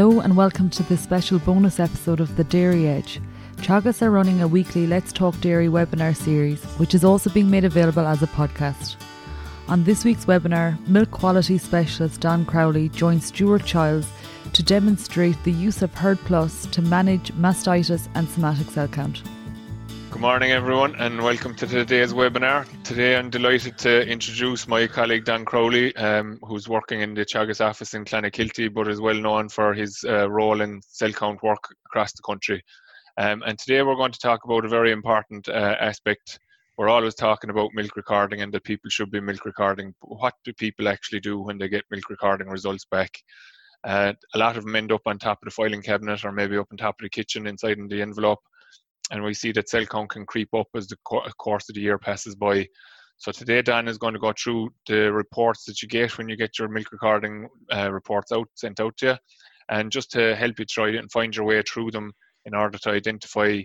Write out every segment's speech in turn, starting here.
Hello and welcome to this special bonus episode of the Dairy Edge. Teagasc are running a weekly Let's Talk Dairy webinar series, which is also being made available as a podcast. On this week's webinar, milk quality specialist Don Crowley joins Stuart Childs to demonstrate the use of HerdPlus to manage mastitis and somatic cell count. Good morning everyone and welcome to today's webinar. Today I'm delighted to introduce my colleague Don Crowley who's working in the Teagasc office in Clonakilty but is well known for his role in cell count work across the country. And today we're going to talk about a very important aspect. We're always talking about milk recording and that people should be milk recording. What do people actually do when they get milk recording results back? A lot of them end up on top of the filing cabinet or maybe up on top of the kitchen inside in the envelope. And we see that cell count can creep up as the course of the year passes by. So today, Dan is going to go through the reports that you get when you get your milk recording reports sent out to you, and just to help you try and find your way through them in order to identify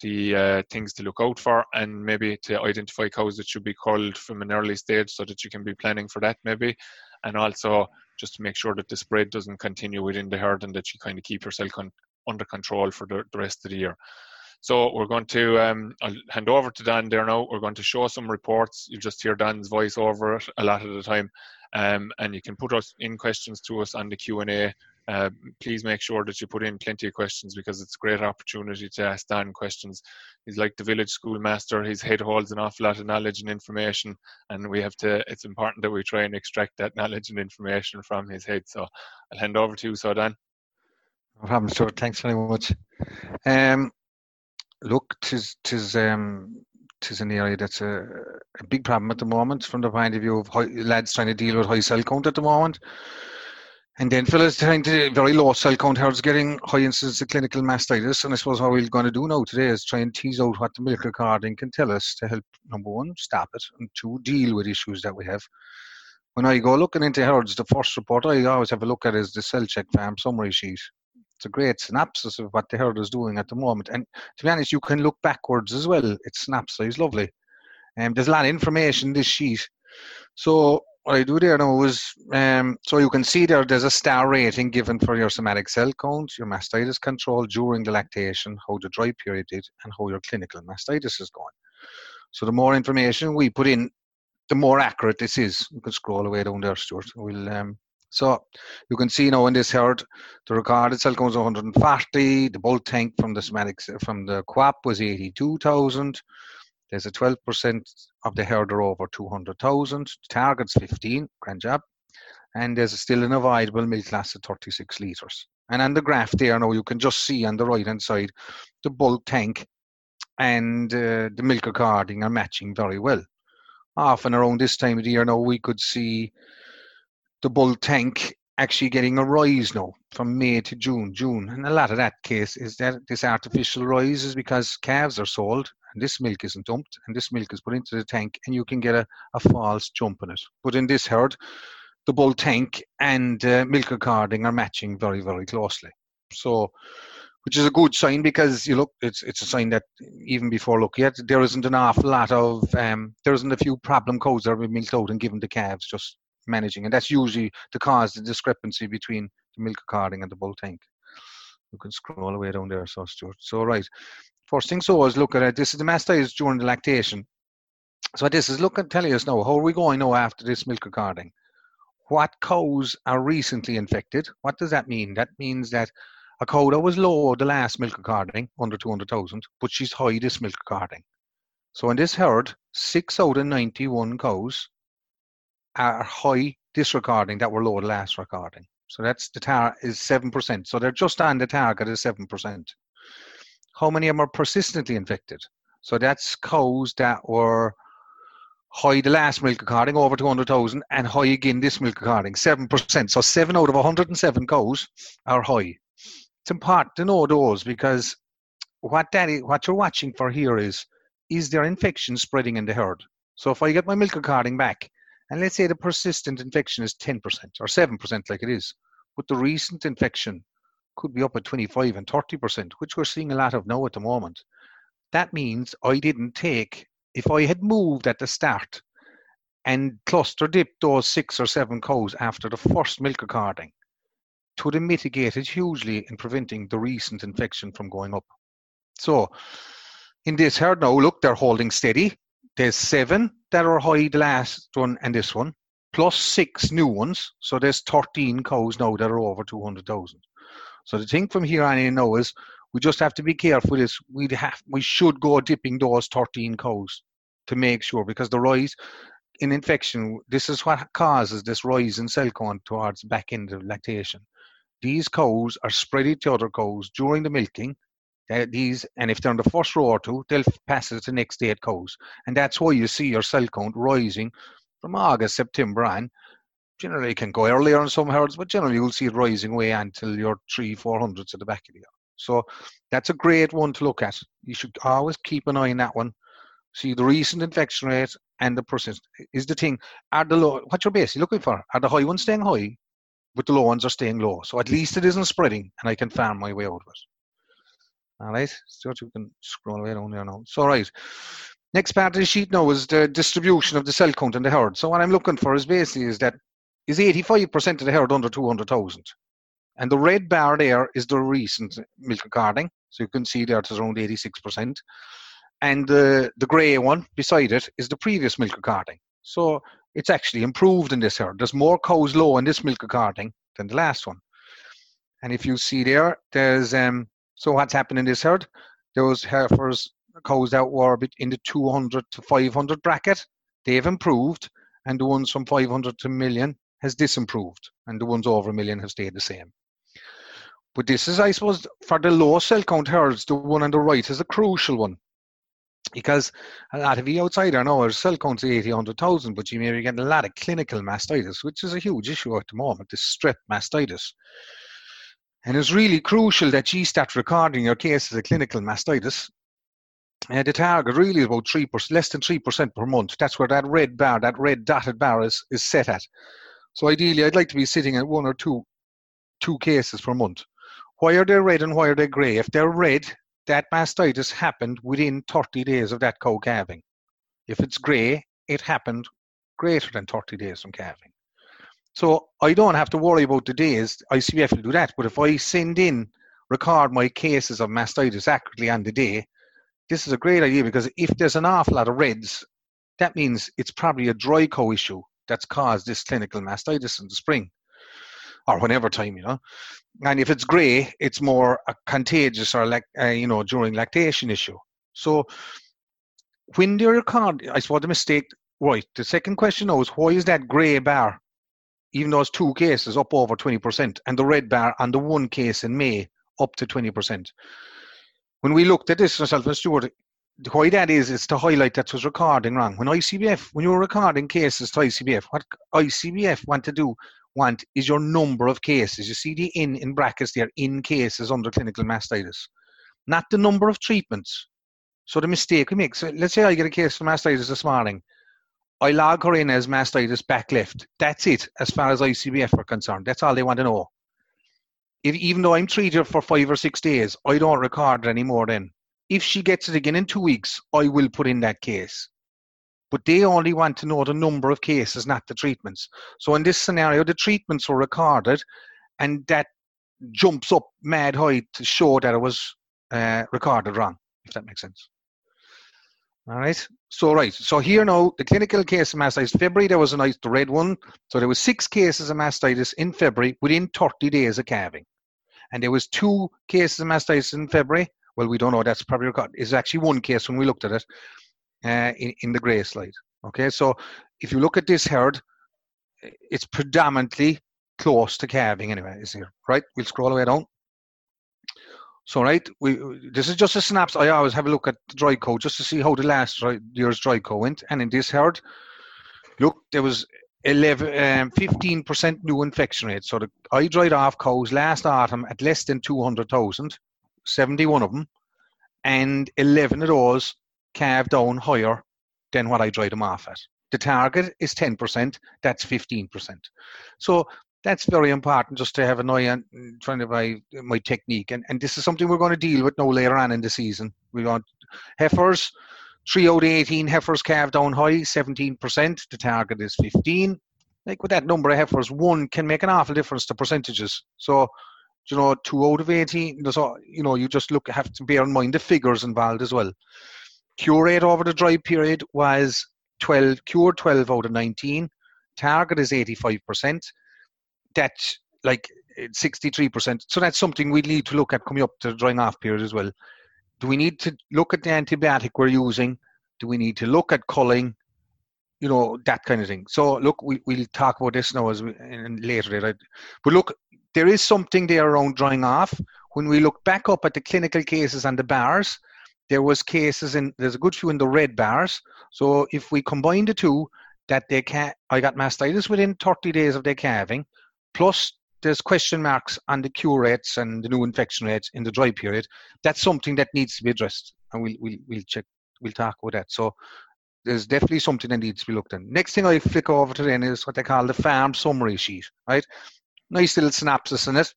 the things to look out for, and maybe to identify cows that should be culled from an early stage so that you can be planning for that maybe, and also just to make sure that the spread doesn't continue within the herd and that you kind of keep your cell count under control for the rest of the year. So we're going to, I'll hand over to Dan there now. We're going to show some reports. You'll just hear Dan's voice over it a lot of the time. And you can put us in questions to us on the Q&A. Please make sure that you put in plenty of questions because it's a great opportunity to ask Dan questions. He's like the village schoolmaster. His head holds an awful lot of knowledge and information. And it's important that we try and extract that knowledge and information from his head. So I'll hand over to you, Dan. No problem, Stuart. Thanks very much. Look, tis an area that's a big problem at the moment from the point of view of lads trying to deal with high cell count at the moment. And then fellas trying to very low cell count herds getting high incidence of clinical mastitis. And I suppose what we're going to do now today is try and tease out what the milk recording can tell us to help, number one, stop it, and two, deal with issues that we have. When I go looking into herds, the first report I always have a look at is the cell check farm summary sheet. It's a great synopsis of what the herd is doing at the moment. And to be honest, you can look backwards as well. It's synopsized lovely. And there's a lot of information in this sheet. So what I do there now is, so you can see there's a star rating given for your somatic cell count, your mastitis control during the lactation, how the dry period did, and how your clinical mastitis is going. So the more information we put in, the more accurate this is. You can scroll away down there, Stuart. We'll... So you can see now in this herd, the recorded cell count was 140. The bulk tank from the co-op was 82,000. There's a 12% of the herd are over 200,000. Target's 15, grand job. And there's still an avoidable milk class of 36 litres. And on the graph there now, you can just see on the right-hand side, the bulk tank and the milk recording are matching very well. Often around this time of the year now, we could see the bull tank actually getting a rise now from May to June. And a lot of that case is that this artificial rise is because calves are sold and this milk isn't dumped and this milk is put into the tank and you can get a false jump in it. But in this herd, the bull tank and milk recording are matching very, very closely. So, which is a good sign because you look, it's a sign that even before look yet, there isn't an awful lot of, there isn't a few problem codes that have been milked out and given to calves just managing, and that's usually the cause, the discrepancy between the milk recording and the bull tank. You can scroll away down there, so Stuart. So right, first thing so is look at it. This is the mastitis during the lactation. So this is look and telling us now how are we going now after this milk recording. What cows are recently infected? What does that mean? That means that a cow that was low the last milk recording under 200,000, but she's high this milk recording. So in this herd, 6 out of 91 cows are high this recording that were low the last recording. So that's the is 7%. So they're just on the target is 7%. How many of them are persistently infected? So that's cows that were high the last milk recording, over 200,000, and high again this milk recording, 7%. So 7 out of 107 cows are high. It's important to know those because what you're watching for here is there infection spreading in the herd? So if I get my milk recording back, and let's say the persistent infection is 10% or 7% like it is, but the recent infection could be up at 25 and 30%, which we're seeing a lot of now at the moment. That means I didn't take, if I had moved at the start and cluster dipped those 6 or 7 cows after the first milk recording, to have mitigated hugely in preventing the recent infection from going up. So in this herd now, look, they're holding steady. There's 7 that are high, the last one and this one, plus 6 new ones. So there's 13 cows now that are over 200,000. So the thing from here on in now is we just have to be careful. Is we should go dipping those 13 cows to make sure, because the rise in infection, this is what causes this rise in cell count towards back end of lactation. These cows are spreading to other cows during the milking. And if they're in the first row or two, they'll pass it to the next 8 cows. And that's why you see your cell count rising from August, September on. Generally, it can go earlier on some herds, but generally you'll see it rising way until you're 300-400 at the back of the year. So that's a great one to look at. You should always keep an eye on that one. See the recent infection rate and the percent is the thing. Are the low, what you're basically looking for? Are the high ones staying high, but the low ones are staying low? So at least it isn't spreading, and I can farm my way out of it. All right, so you can scroll away down there now. So, right, next part of the sheet now is the distribution of the cell count in the herd. So what I'm looking for is basically is 85% of the herd under 200,000. And the red bar there is the recent milk recording. So you can see there it's around 86%. And the grey one beside it is the previous milk recording. So it's actually improved in this herd. There's more cows low in this milk recording than the last one. And if you see there, there's... So what's happened in this herd? Those heifers, cows that were in the 200 to 500 bracket, they've improved, and the ones from 500 to 1 million has disimproved, and the ones over 1 million have stayed the same. But this is, I suppose, for the low cell count herds, the one on the right is a crucial one, because a lot of the outsider now, our cell count's 80, 100,000, but you may be getting a lot of clinical mastitis, which is a huge issue at the moment, this strep mastitis. And it's really crucial that you start recording your cases of clinical mastitis. And the target really is about 3%, less than 3% per month. That's where that red bar, that red dotted bar is set at. So ideally, I'd like to be sitting at 1 or 2 cases per month. Why are they red and why are they grey? If they're red, that mastitis happened within 30 days of that cow calving. If it's grey, it happened greater than 30 days from calving. So I don't have to worry about the days. ICBF will do that. But if I record my cases of mastitis accurately on the day, this is a great idea, because if there's an awful lot of reds, that means it's probably a dry cow issue that's caused this clinical mastitis in the spring or whenever time, you know. And if it's grey, it's more a contagious or during lactation issue. So when they record, I suppose the mistake, right, the second question now is, why is that grey bar, even those 2 cases, up over 20%, and the red bar on the 1 case in May up to 20%. When we looked at this, myself and Stuart, why that is, it's to highlight that was recording wrong. When you're recording cases to ICBF, what ICBF want is your number of cases. You see the in brackets there, in cases under clinical mastitis, not the number of treatments. So the mistake we make, so let's say I get a case for mastitis this morning. I log her in as mastitis back left. That's it, as far as ICBF are concerned. That's all they want to know. If, even though I'm treated for 5 or 6 days, I don't record it anymore then. If she gets it again in 2 weeks, I will put in that case. But they only want to know the number of cases, not the treatments. So in this scenario, the treatments were recorded, and that jumps up mad high to show that it was recorded wrong, if that makes sense. All right. So here now, the clinical case of mastitis, February, there was the red one. So there was 6 cases of mastitis in February within 30 days of calving. And there was 2 cases of mastitis in February. Well, we don't know. That's probably recorded. It's actually 1 case when we looked at it in the grey slide. Okay. So if you look at this herd, it's predominantly close to calving anyway. Is here. Right. We'll scroll away down. So, right, this is just a synopsis. I always have a look at the dry cow just to see how the last year's dry cow went. And in this herd, look, there was 15% new infection rate. So I dried off cows last autumn at less than 200,000, 71 of them, and 11 of those calved down higher than what I dried them off at. The target is 10%, that's 15%. So that's very important, just to have an eye on trying to buy my technique. And this is something we're going to deal with now later on in the season. We got heifers, 3 out of 18 heifers calved down high, 17%. The target is 15. like with that number of heifers, one can make an awful difference to percentages. So, you know, 2 out of 18, you know, you just look, have to bear in mind the figures involved as well. Cure rate over the dry period was 12, cure 12 out of 19. Target is 85%. That's like 63%. So that's something we need to look at coming up to the drying off period as well. Do we need to look at the antibiotic we're using? Do we need to look at culling? You know, that kind of thing. So look, we'll talk about this now as we, and later. Right? But look, there is something there around drying off. When we look back up at the clinical cases and the bars, there was cases in, there's a good few in the red bars. So if we combine the two, that they can, I got mastitis within 30 days of their calving, plus there's question marks on the cure rates and the new infection rates in the dry period. That's something that needs to be addressed, and we'll check, we'll talk about that. So there's definitely something that needs to be looked at. Next thing I flick over to then is what they call the farm summary sheet, right? Nice little synopsis in it.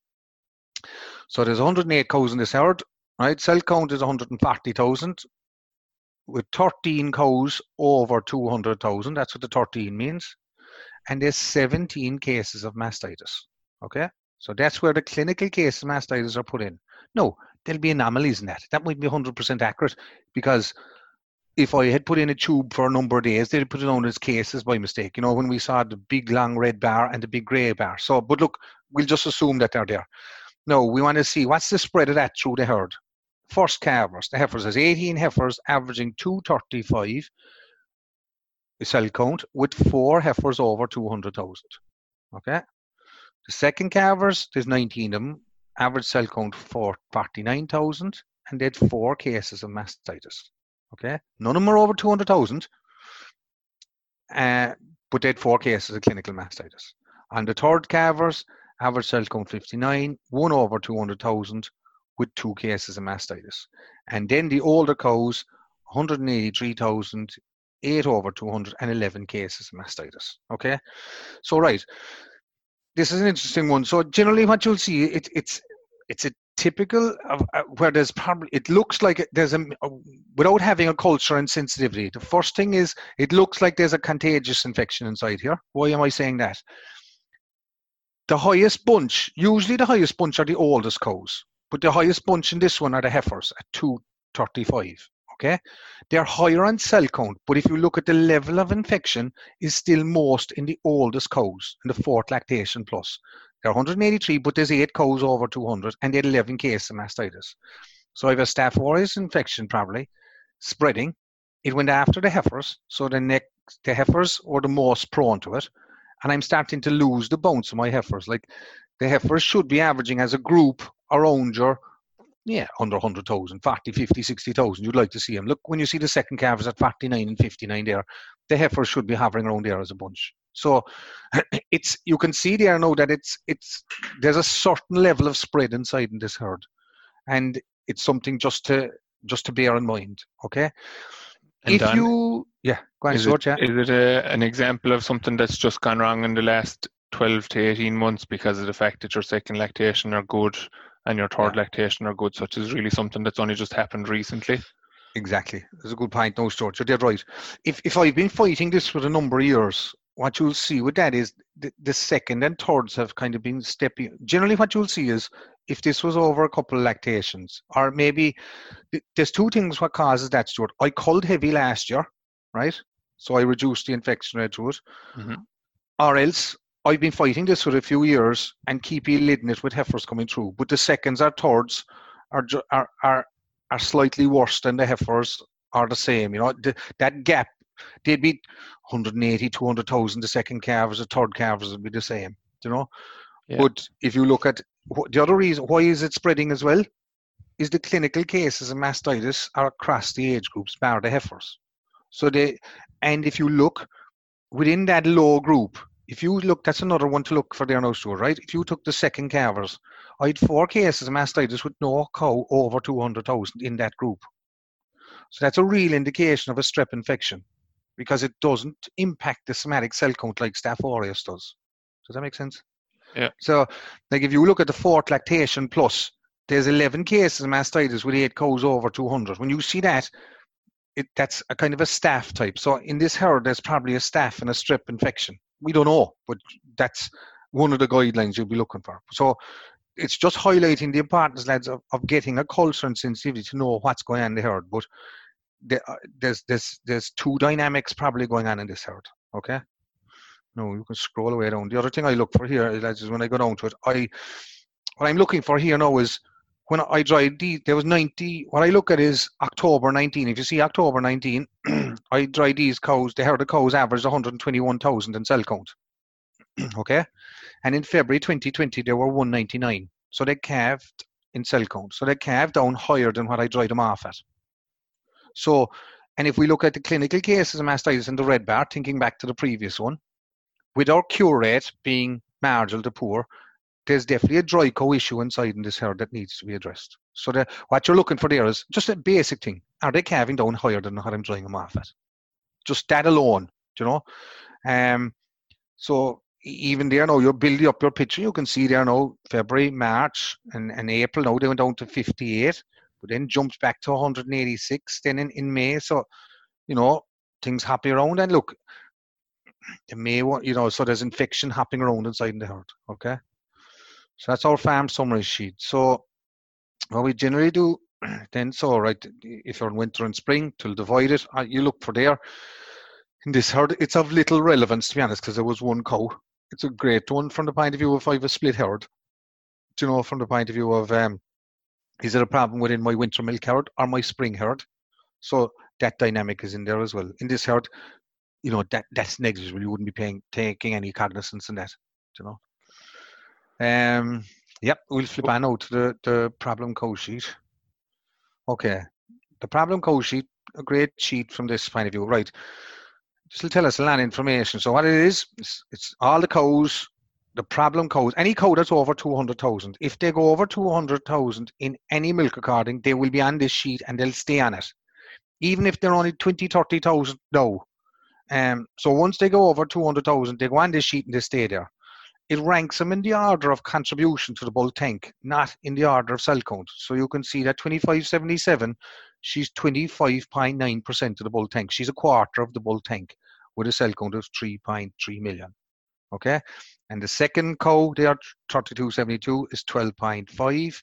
So there's 108 cows in this herd, right? Cell count is 140,000 with 13 cows over 200,000. That's what the 13 means. And there's 17 cases of mastitis, okay? So that's where the clinical cases of mastitis are put in. No, there'll be anomalies in that. That might be 100% accurate, because if I had put in a tube for a number of days, they'd put it on as cases by mistake, you know, when we saw the big long red bar and the big grey bar. So, but look, we'll just assume that they're there. No, we want to see what's the spread of that through the herd. First calvers, the heifers, has 18 heifers averaging 235 cell count with 4 heifers over 200,000. Okay. The second calvers, there's 19 of them, average cell count for 49,000, and they had 4 cases of mastitis. Okay, none of them are over 200,000, but they had 4 cases of clinical mastitis. And the third calvers, average cell count 59, 1 over 200,000 with 2 cases of mastitis. And then the older cows, 183,000, 8 over 200, and 11 cases of mastitis. Okay, so right, this is an interesting one. So generally what you'll see, it's a typical of where there's probably, it looks like there's a without having a culture and sensitivity. The first thing is it looks like there's a contagious infection inside here. Why am I saying that? The highest bunch, usually the highest bunch are the oldest cows, but the highest bunch in this one are the heifers at 235. Okay, they're higher on cell count, but if you look at the level of infection, is still most in the oldest cows in the 4th lactation plus. They're 183, but there's 8 cows over 200, and they had 11 cases of mastitis. So I have a Staph aureus infection probably spreading. It went after the heifers, so the heifers were the most prone to it, and I'm starting to lose the bounce of my heifers. Like, the heifers should be averaging as a group around your, under 100,000, 40, 50, 60,000. You'd like to see them. Look, when you see the second calves at 49 and 59 there, the heifers should be hovering around there as a bunch. So it's, you can see there now that it's there's a certain level of spread inside in this herd, and it's something just to bear in mind. Okay. And if Don, go ahead, George. Is it an example of something that's just gone wrong in the last 12 to 18 months because of the fact that your second lactation are good and your third lactation are good? So it's really something that's only just happened recently. Exactly. That's a good point, no, George. You're dead right. If I've been fighting this for a number of years, what you'll see with that is the second and thirds have kind of been stepping. Generally what you'll see is if this was over a couple of lactations, or maybe there's two things what causes that, Stuart. I culled heavy last year, right? So I reduced the infection rate to it. Mm-hmm. Or else I've been fighting this for a few years and keep eliding it with heifers coming through. But the seconds or thirds are slightly worse than the heifers are the same. You know, that gap, they'd be 180, 200,000, the second calves, the third calves would be the same, you know. Yeah. But if you look at the other reason, why is it spreading as well, is the clinical cases of mastitis are across the age groups, bar the heifers. So and if you look within that low group, if you look, that's another one to look for there now, Stuart, right? If you took the second calvers, I had 4 cases of mastitis with no cow over 200,000 in that group. So that's a real indication of a strep infection, because it doesn't impact the somatic cell count like Staph aureus does. Does that make sense? Yeah. So, like, if you look at the 4th lactation plus, there's 11 cases of mastitis with 8 cows over 200. When you see that, that's a kind of a staph type. So in this herd, there's probably a staph and a strep infection We don't know, but that's one of the guidelines you'll be looking for. So it's just highlighting the importance, lads, of getting a culture and sensitivity to know what's going on in the herd. But there's two dynamics probably going on in this herd, okay? No, you can scroll away down. The other thing I look for here, lads, is when I go down to it, what I'm looking for here now is when I dried these, there was 90, what I look at is October 19. If you see October 19, I dried these cows, the herd of cows averaged 121,000 in cell count. Okay? And in February 2020, there were 199. So they calved in cell count. So they calved down higher than what I dried them off at. So, and if we look at the clinical cases of mastitis in the red bar, thinking back to the previous one, with our cure rate being marginal to poor, there's definitely a dry cow issue inside in this herd that needs to be addressed. So what you're looking for there is just a basic thing. Are they calving down higher than what I'm drying them off at? Just that alone, you know? So even there now, you're building up your picture. You can see there now, February, March, and April. Now they went down to 58, but then jumped back to 186, then in May. So, you know, things happy around. And look, they may want, you know, so there's infection happening around inside the herd, okay? So that's our farm summary sheet. So what we generally do then, so right, if you're in winter and spring, to divide it, you look for there. In this herd, it's of little relevance, to be honest, because there was one cow. It's a great one from the point of view of if I have a split herd. Do you know, from the point of view of, is there a problem within my winter milk herd or my spring herd? So that dynamic is in there as well. In this herd, you know, that's negligible. You wouldn't be taking any cognizance in that, do you know. Yep, we'll flip on out to the problem cow sheet. Okay, the problem cow sheet, a great sheet from this point of view. Right, this will tell us a lot of information. So what it is, it's all the cows, the problem cows, any cow that's over 200,000. If they go over 200,000 in any milk recording, they will be on this sheet and they'll stay on it. Even if they're only 20, 30,000 now. So once they go over 200,000, they go on this sheet and they stay there. It ranks them in the order of contribution to the bull tank, not in the order of cell count. So you can see that 2577, she's 25.9% of the bull tank. She's a quarter of the bull tank with a cell count of 3.3 million. Okay? And the second cow there, 3272, is 12.5.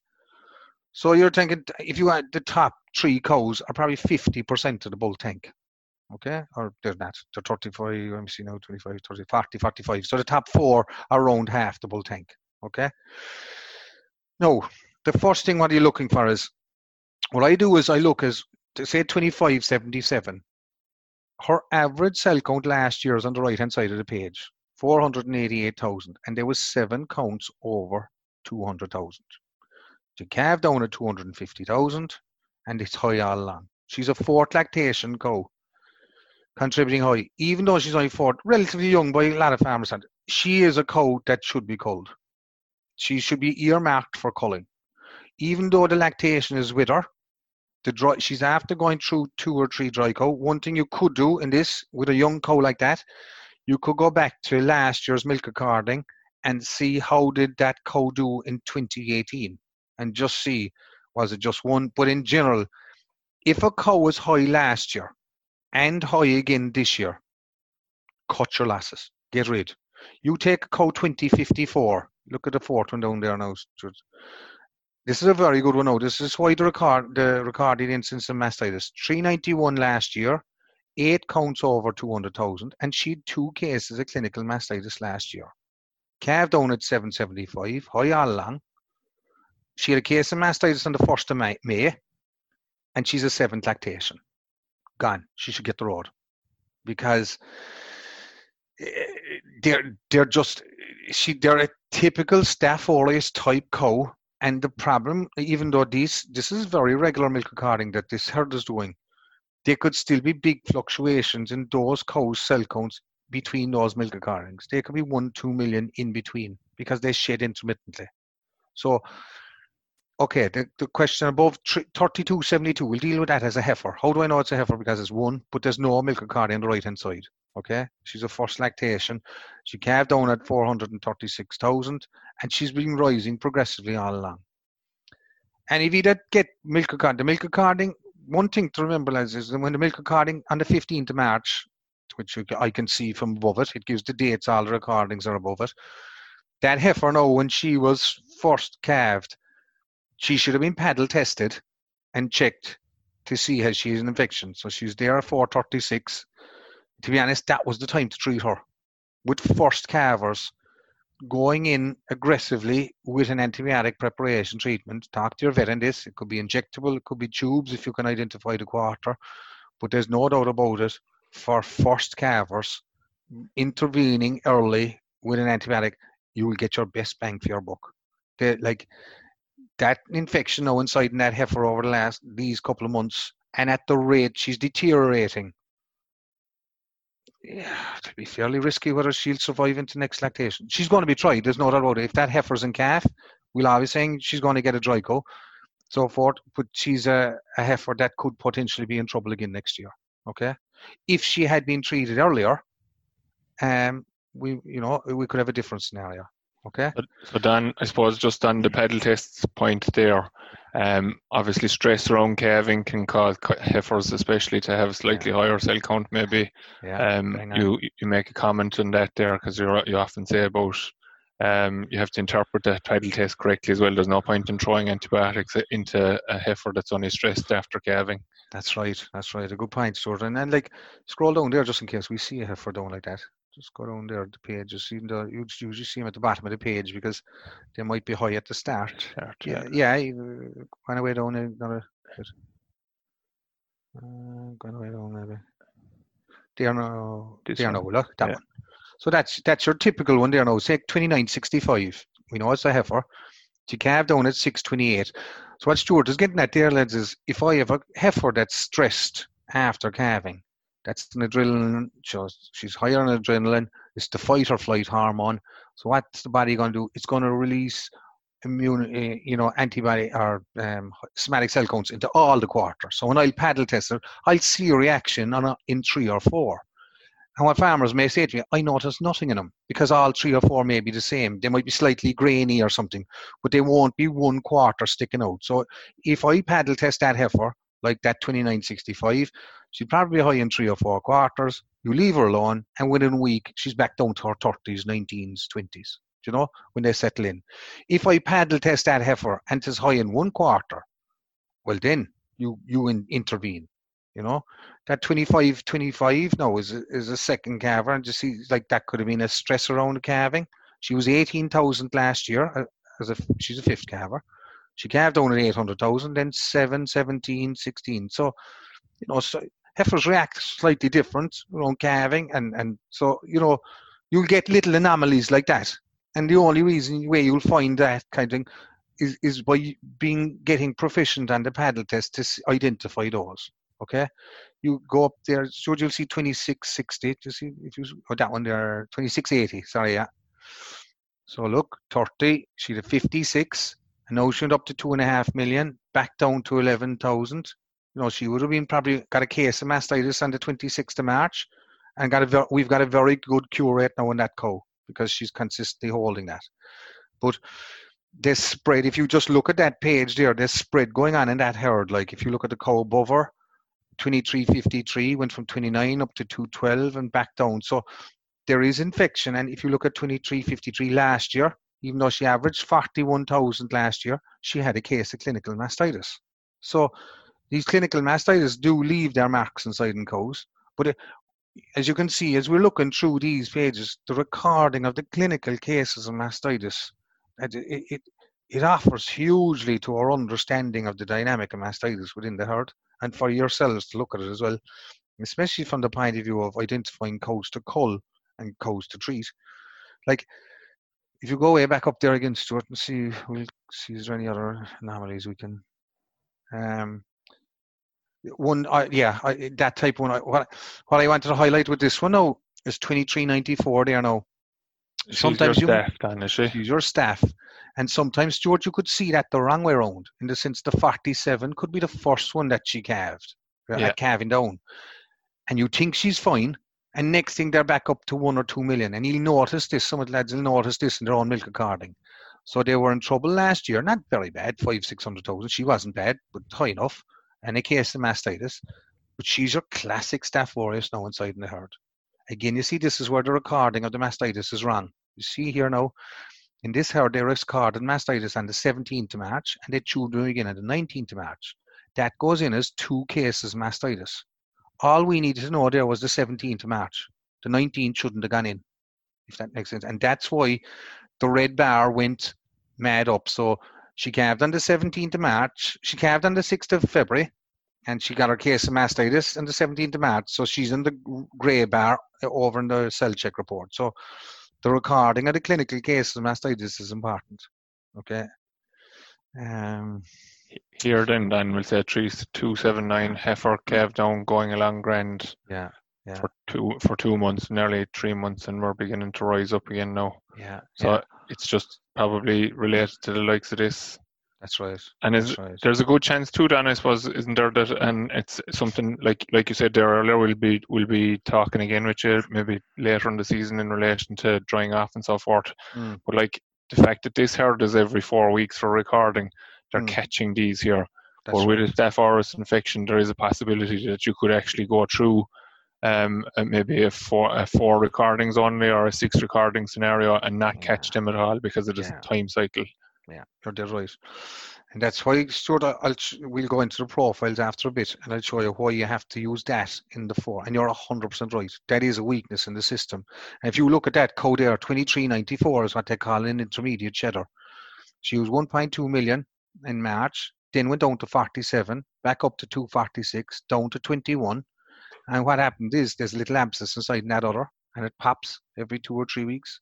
So you're thinking, if you had the top three cows are probably 50% of the bull tank. Okay, or they're not. They're 35, let me see now, 25, 30, 40, 45. So the top four are around half the bull tank. Okay. Now, the first thing what you're looking for is, what I do is I look as, say 2577. Her average cell count last year is on the right-hand side of the page, 488,000. And there was seven counts over 200,000. She calved down at 250,000, and it's high all along. She's a fourth lactation cow. Contributing high, even though she's only fourth, relatively young by a lot of farmers. She is a cow that should be culled. She should be earmarked for culling. Even though the lactation is with her, she's after going through two or three dry cow. One thing you could do in this, with a young cow like that, you could go back to last year's milk recording and see how did that cow do in 2018 and just see, was it just one? But in general, if a cow was high last year, and high again this year, cut your losses, get rid. You take a cow 2054, look at the fourth one down there now. This is a very good one now. This is why the recorded instance of mastitis, 391 last year, eight counts over 200,000, and she had two cases of clinical mastitis last year. Calved down at 775, high all along. She had a case of mastitis on the 1st of May, and she's a seventh lactation. Gone. She should get the road, because they're a typical staph aureus type cow. And the problem, even though this is very regular milk recording that this herd is doing, there could still be big fluctuations in those cows' cell counts between those milk recordings. There could be 1-2 million in between because they shed intermittently. So okay, the question above, 3272, we'll deal with that as a heifer. How do I know it's a heifer? Because it's one, but there's no milk recording on the right-hand side, okay? She's a first lactation. She calved down at 436,000, and she's been rising progressively all along. And if you don't get milk recording, one thing to remember is when the milk recording on the 15th of March which I can see from above it. It gives the dates, all the recordings are above it. That heifer now, when she was first calved, she should have been paddle tested and checked to see has she an infection. So she's there at 436. To be honest, that was the time to treat her. With first calvers, going in aggressively with an antibiotic preparation treatment, talk to your vet on this. It could be injectable, it could be tubes if you can identify the quarter, but there's no doubt about it, for first calvers, intervening early with an antibiotic, you will get your best bang for your buck. That infection now inside in that heifer over these couple of months, and at the rate she's deteriorating, it'll be fairly risky whether she'll survive into next lactation. She's going to be tried, there's no doubt about it. If that heifer's in calf, we'll always saying she's going to get a dry cow, so forth, but she's a heifer that could potentially be in trouble again next year, okay? If she had been treated earlier, we could have a different scenario. Okay. So Dan, I suppose just on the paddle tests point there, obviously stress around calving can cause heifers, especially, to have slightly higher cell count. Maybe you make a comment on that there, because you often say about you have to interpret that paddle test correctly as well. There's no point in throwing antibiotics into a heifer that's only stressed after calving. That's right. A good point, Stuart. And then scroll down there just in case we see a heifer down like that. Just go down there the pages. You usually see them at the bottom of the page because they might be high at the start. Going away down another bit. Going away down maybe. Look, that one. So that's your typical one there now. Say 29.65. We know it's a heifer. She calved down at 6.28. So what Stuart is getting at there, lads, is if I have a heifer that's stressed after calving, that's an adrenaline. She's higher on adrenaline. It's the fight or flight hormone. So what's the body going to do? It's going to release antibody or somatic cell counts into all the quarters. So when I'll paddle test her, I'll see a reaction in 3 or 4. And what farmers may say to me, I notice nothing in them, because all 3 or 4 may be the same. They might be slightly grainy or something, but they won't be one quarter sticking out. So if I paddle test that heifer, like that 29.65, she'd probably be high in 3 or 4 quarters. You leave her alone, and within a week, she's back down to her 30s, 19s, 20s, when they settle in. If I paddle test that heifer and it's high in 1 quarter, well, then you intervene. That 25 now is a second calver, and you see, that could have been a stress around calving. She was 18,000 last year, she's a 5th calver. She calved down at 800,000, then 7, 17, 16. So, so heifers react slightly different around calving. And so, you'll get little anomalies like that. And the only way you'll find that kind of thing is by getting proficient on the paddle test to identify those. Okay? You go up there, so you'll see 2660. You see, that one there, 2680. Sorry, yeah. So look, 30, she had 56. And now she went up to 2.5 million, back down to 11,000. She would have been probably got a case of mastitis on the 26th of March, and we've got a very good cure rate now on that cow because she's consistently holding that. But this spread, if you just look at that page there, there's spread going on in that herd. If you look at the cow above her, 23.53 went from 29 up to 212 and back down. So there is infection. And if you look at 23.53 last year, even though she averaged 41,000 last year, she had a case of clinical mastitis. So these clinical mastitis do leave their marks inside in cows. But as you can see, as we're looking through these pages, the recording of the clinical cases of mastitis, it offers hugely to our understanding of the dynamic of mastitis within the herd, and for yourselves to look at it as well, especially from the point of view of identifying cows to cull and cows to treat. If you go way back up there again, Stuart, and see, we'll see is there any other anomalies we can. That type one. What I wanted to highlight with this one now is 2394 there now. Sometimes use your staff, and sometimes, Stuart, you could see that the wrong way around, in the sense the 47 could be the first one that she calved, calving down, and you think she's fine. And next thing, they're back up to 1 or 2 million. And you'll notice this. Some of the lads will notice this in their own milk recording. So they were in trouble last year. Not very bad, 500,000-600,000. She wasn't bad, but high enough. And a case of mastitis. But she's your classic staph aureus now inside in the herd. Again, you see this is where the recording of the mastitis is wrong. You see here now, in this herd, they recorded mastitis on the 17th of March, and they chewed them again on the 19th of March. That goes in as two cases mastitis. All we needed to know there was the 17th of March. The 19th shouldn't have gone in, if that makes sense. And that's why the red bar went mad up. So she calved on the 17th of March, she calved on the 6th of February, and she got her case of mastitis on the 17th of March. So she's in the grey bar over in the cell check report. So the recording of the clinical cases of mastitis is important. Okay. Here then, Dan, we'll say 279 heifer calved down going along Grand. Yeah. Yeah. For 2 months, nearly 3 months, and we're beginning to rise up again now. Yeah. So it's just probably related to the likes of this. That's right. And there's a good chance too, Dan, I suppose, isn't there, that and it's something like you said there earlier, we'll be talking again with you maybe later in the season in relation to drying off and so forth. Mm. But like the fact that this herd is every 4 weeks for recording, they're catching these here. That's but with a Staph aureus infection, there is a possibility that you could actually go through maybe a four recordings only or a six recording scenario and not catch them at all because of the time cycle. Yeah, you're dead right. And that's why, Stuart, we'll go into the profiles after a bit and I'll show you why you have to use that in the four. And you're 100% right. That is a weakness in the system. And if you look at that code there, 2394 is what they call an intermediate cheddar. She was 1.2 million in March, then went down to 47, back up to 246, down to 21. And what happened is there's a little abscess inside that udder, and it pops every 2 or 3 weeks.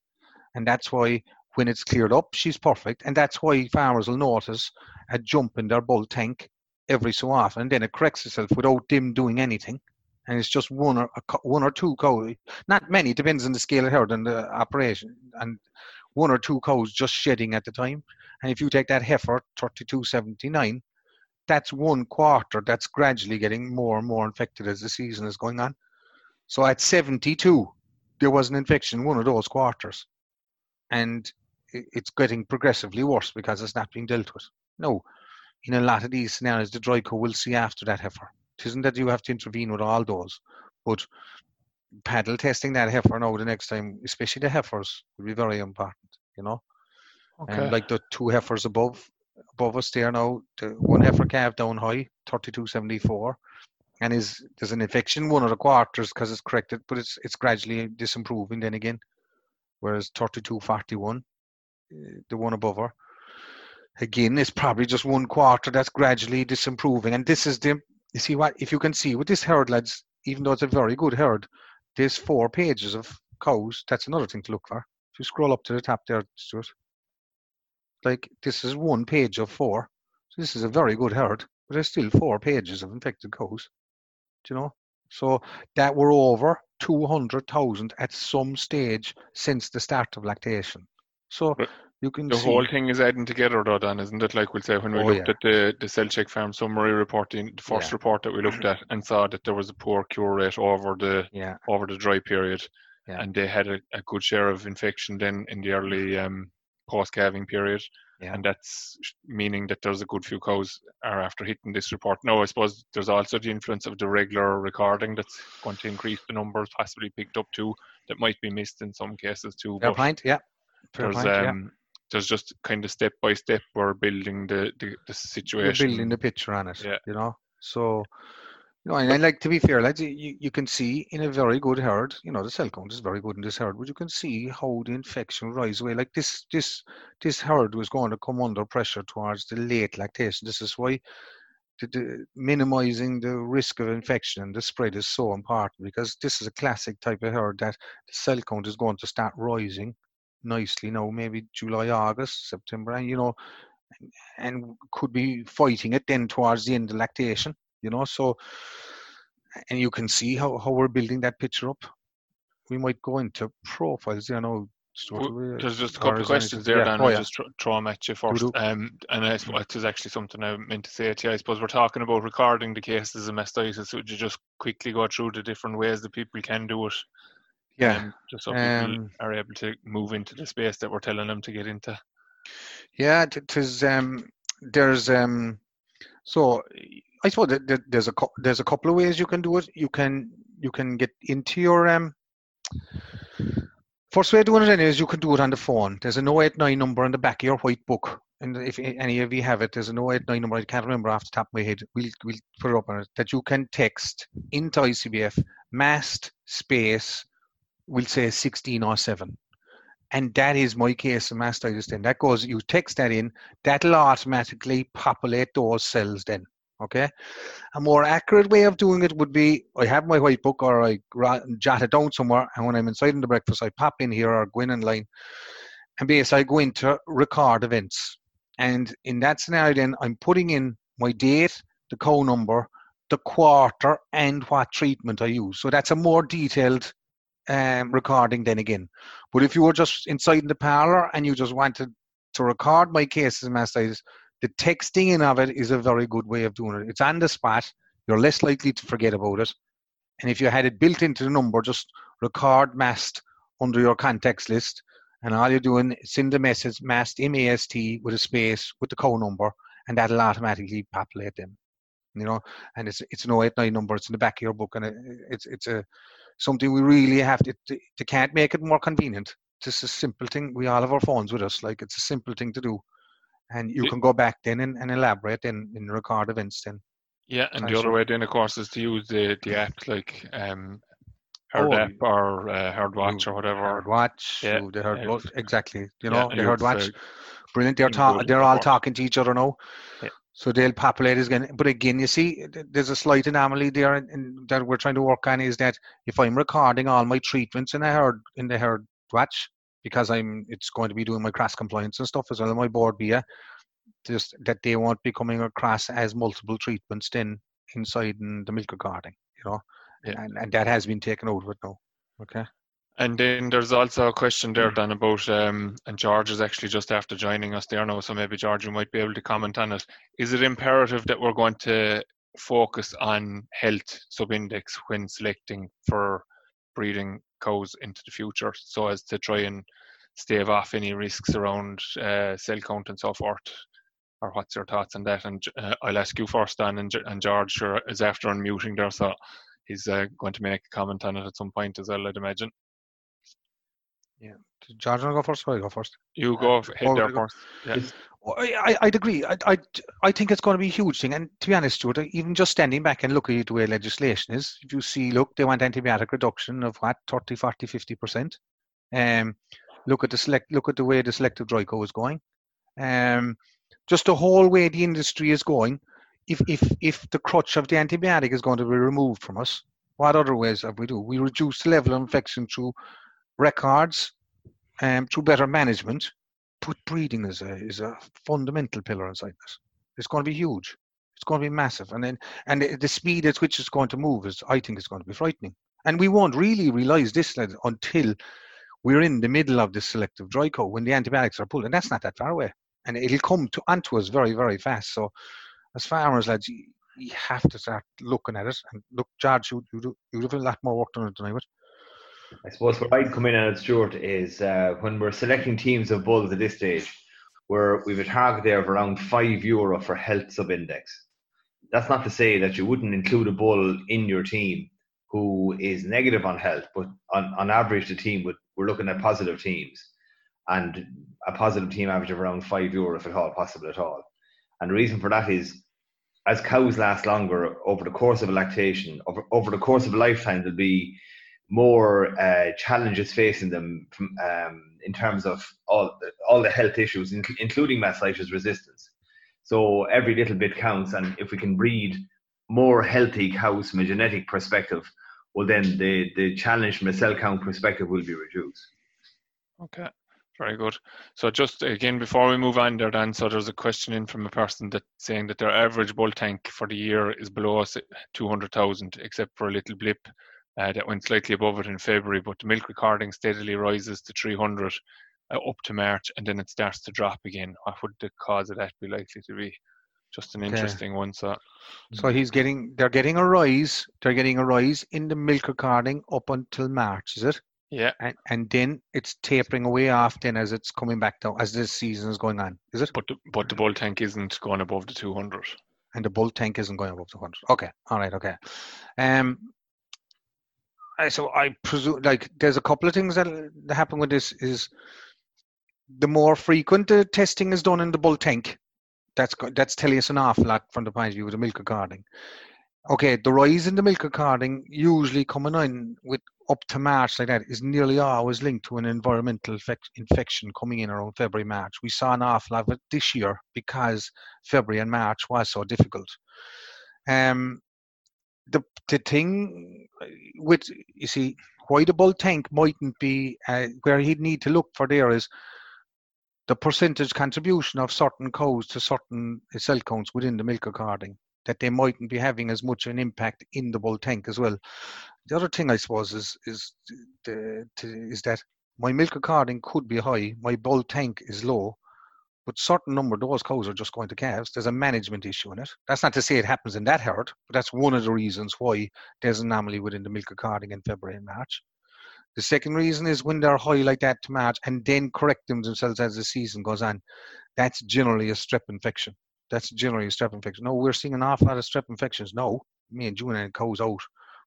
And that's why when it's cleared up, she's perfect. And that's why farmers will notice a jump in their bull tank every so often. And then it corrects itself without them doing anything. And it's just one or two cows. Not many, depends on the scale of herd and the operation. And 1 or 2 cows just shedding at the time. And if you take that heifer, 3279, that's 1 quarter that's gradually getting more and more infected as the season is going on. So at 72, there was an infection one of those quarters. And it's getting progressively worse because it's not being dealt with. No, in a lot of these scenarios, the dry cow will see after that heifer. It isn't that you have to intervene with all those, but paddle testing that heifer now the next time, especially the heifers, will be very important, you know. Okay. And like the 2 heifers above us there now, the 1 heifer calved down high, 3274, and there's an infection one of the quarters because it's corrected, but it's gradually disimproving then again. Whereas 3241, the one above her, again is probably just 1 quarter that's gradually disimproving. And this is you see what if you can see with this herd, lads, even though it's a very good herd, there's 4 pages of cows. That's another thing to look for. If you scroll up to the top there, Stuart. Like this is 1 page of 4. So this is a very good herd, but there's still 4 pages of infected cows. Do you know? So that we're over 200,000 at some stage since the start of lactation. So but you can the see whole thing is adding together though, Dan, isn't it? Like we'll say when we looked at the cell check farm summary report, the first report that we looked at and saw that there was a poor cure rate over the dry period. Yeah. And they had a good share of infection then in the early post-calving period. Yeah. And that's meaning that there's a good few cows are after hitting this report. Now, I suppose there's also the influence of the regular recording that's going to increase the numbers possibly picked up too that might be missed in some cases too. Fair point, yeah. There's just kind of step by step we're building the situation. We're building the picture on it, you know. So, you know, and I like to be fair, lads, you can see in a very good herd, you know, the cell count is very good in this herd, but you can see how the infection rises away. Like this herd was going to come under pressure towards the late lactation. This is why the minimizing the risk of infection and the spread is so important, because this is a classic type of herd that the cell count is going to start rising nicely now, maybe July, August, September, and, you know, and could be fighting it then towards the end of lactation. You know, so, and you can see how we're building that picture up. We might go into profiles, you know. There's just a couple of questions there, Dan. I'll just throw them at you first. And I suppose there's actually something I meant to say to you. I suppose we're talking about recording the cases of mastitis. Would you just quickly go through the different ways that people can do it? Yeah. Just so people are able to move into the space that we're telling them to get into. Yeah, so I suppose there's a couple of ways you can do it. You can get into your First way of doing it anyway is you can do it on the phone. There's an 089 number on the back of your white book. And if any of you have it, there's an 089 number, I can't remember off the top of my head. We'll put it up on it, that you can text into ICBF, mast space, we'll say 1607. And that is my case of mastitis then. That goes, you text that in, that'll automatically populate those cells then. Okay? A more accurate way of doing it would be, I have my white book or I jot it down somewhere, and when I'm inside in the breakfast, I pop in here or go in online, and basically I go into record events. And in that scenario then, I'm putting in my date, the cow number, the quarter, and what treatment I use. So that's a more detailed recording then again. But if you were just inside in the parlour and you just wanted to record my cases of mastitis, the texting in of it is a very good way of doing it. It's on the spot. You're less likely to forget about it. And if you had it built into the number, just record mast under your contacts list. And all you're doing is send the message mast, M-A-S-T, with a space, with the code number, and that'll automatically populate them. You know, and it's an 089 number. It's in the back of your book. And it's something we really have to, they can't make it more convenient. It's just a simple thing. We all have our phones with us. Like, it's a simple thing to do. And you can go back then and elaborate and record events then. Yeah, and the other way then, of course, is to use the app, like HerdApp or HerdWatch or whatever. HerdWatch, yeah. The HerdPlus, exactly. You know, the HerdWatch. Brilliant. They're all talking to each other now. Yeah. So they'll populate again. But again, you see, there's a slight anomaly there and that we're trying to work on, is that if I'm recording all my treatments in the HerdWatch, because it's going to be doing my cross compliance and stuff as well on my board BIA, just that they won't be coming across as multiple treatments then inside in the milk recording, you know, yeah. And that has been taken out of it now. Okay. And then there's also a question there, Dan, about, and George is actually just after joining us there now, so maybe George, you might be able to comment on it. Is it imperative that we're going to focus on health sub-index when selecting for breeding cows into the future, so as to try and stave off any risks around cell count and so forth? Or what's your thoughts on that? And I'll ask you first, Dan, and George is after unmuting there, so he's going to make a comment on it at some point as well, I'd imagine. Yeah. Did George want to go first or I go first? You go ahead there first. Yeah. I'd agree. I think it's going to be a huge thing. And to be honest, Stuart, even just standing back and looking at the way legislation is, if you see, look, they want antibiotic reduction of what, 30, 40, 50%. Look at the way the selective dry cow is going. Just the whole way the industry is going. If the crutch of the antibiotic is going to be removed from us, what other ways have we do? We reduce the level of infection through records, through better management, but breeding is a fundamental pillar inside this. It's going to be huge. It's going to be massive. And the speed at which it's going to move is, I think, it's going to be frightening. And we won't really realize this until we're in the middle of this selective dry cow, when the antibiotics are pulled, and that's not that far away. And it'll come onto us very, very fast. So as farmers, lads, you have to start looking at it. And look, George, you have a lot more work done than I would. I suppose where I'd come in on it, Stuart, is when we're selecting teams of bulls at this stage, we've a target there of around €5 for health sub-index. That's not to say that you wouldn't include a bull in your team who is negative on health, but on average, the team we're looking at positive teams, and a positive team average of around €5 if at all possible at all. And the reason for that is, as cows last longer over the course of a lactation, over the course of a lifetime, there'll be more challenges facing them from, in terms of all the health issues, including mastitis resistance. So every little bit counts, and if we can breed more healthy cows from a genetic perspective, well, then the challenge from a cell count perspective will be reduced. Okay, very good. So just again, before we move on there, Dan, so there's a question in from a person that saying that their average bull tank for the year is below 200,000, except for a little blip. That went slightly above it in February, but the milk recording steadily rises to 300 up to March, and then it starts to drop again. What would the cause of that be likely to be? Just an interesting one. So they're getting a rise in the milk recording up until March, is it? Yeah. And then it's tapering away off then as it's coming back down, as this season is going on, is it? But the bull tank isn't going above the 200. And the bull tank isn't going above the 200. Okay. All right. Okay. So I presume, like, there's a couple of things that happen with this is the more frequent the testing is done in the bull tank, that's telling us an awful lot from the point of view of the milk according. Okay, the rise in the milk according usually coming in with up to March like that is nearly always linked to an environmental infection coming in around February, March. We saw an awful lot of it this year because February and March was so difficult. The thing with, you see, why the bull tank mightn't be where he'd need to look for there is the percentage contribution of certain cows to certain cell counts within the milk according, that they mightn't be having as much an impact in the bull tank as well. The other thing I suppose is that my milk according could be high, my bull tank is low, but certain number of those cows are just going to calves. There's a management issue in it. That's not to say it happens in that herd, but that's one of the reasons why there's an anomaly within the milk according in February and March. The second reason is when they're high like that to March and then correct themselves as the season goes on, that's generally a strep infection. No, we're seeing an awful lot of strep infections. No, me and June and cows out.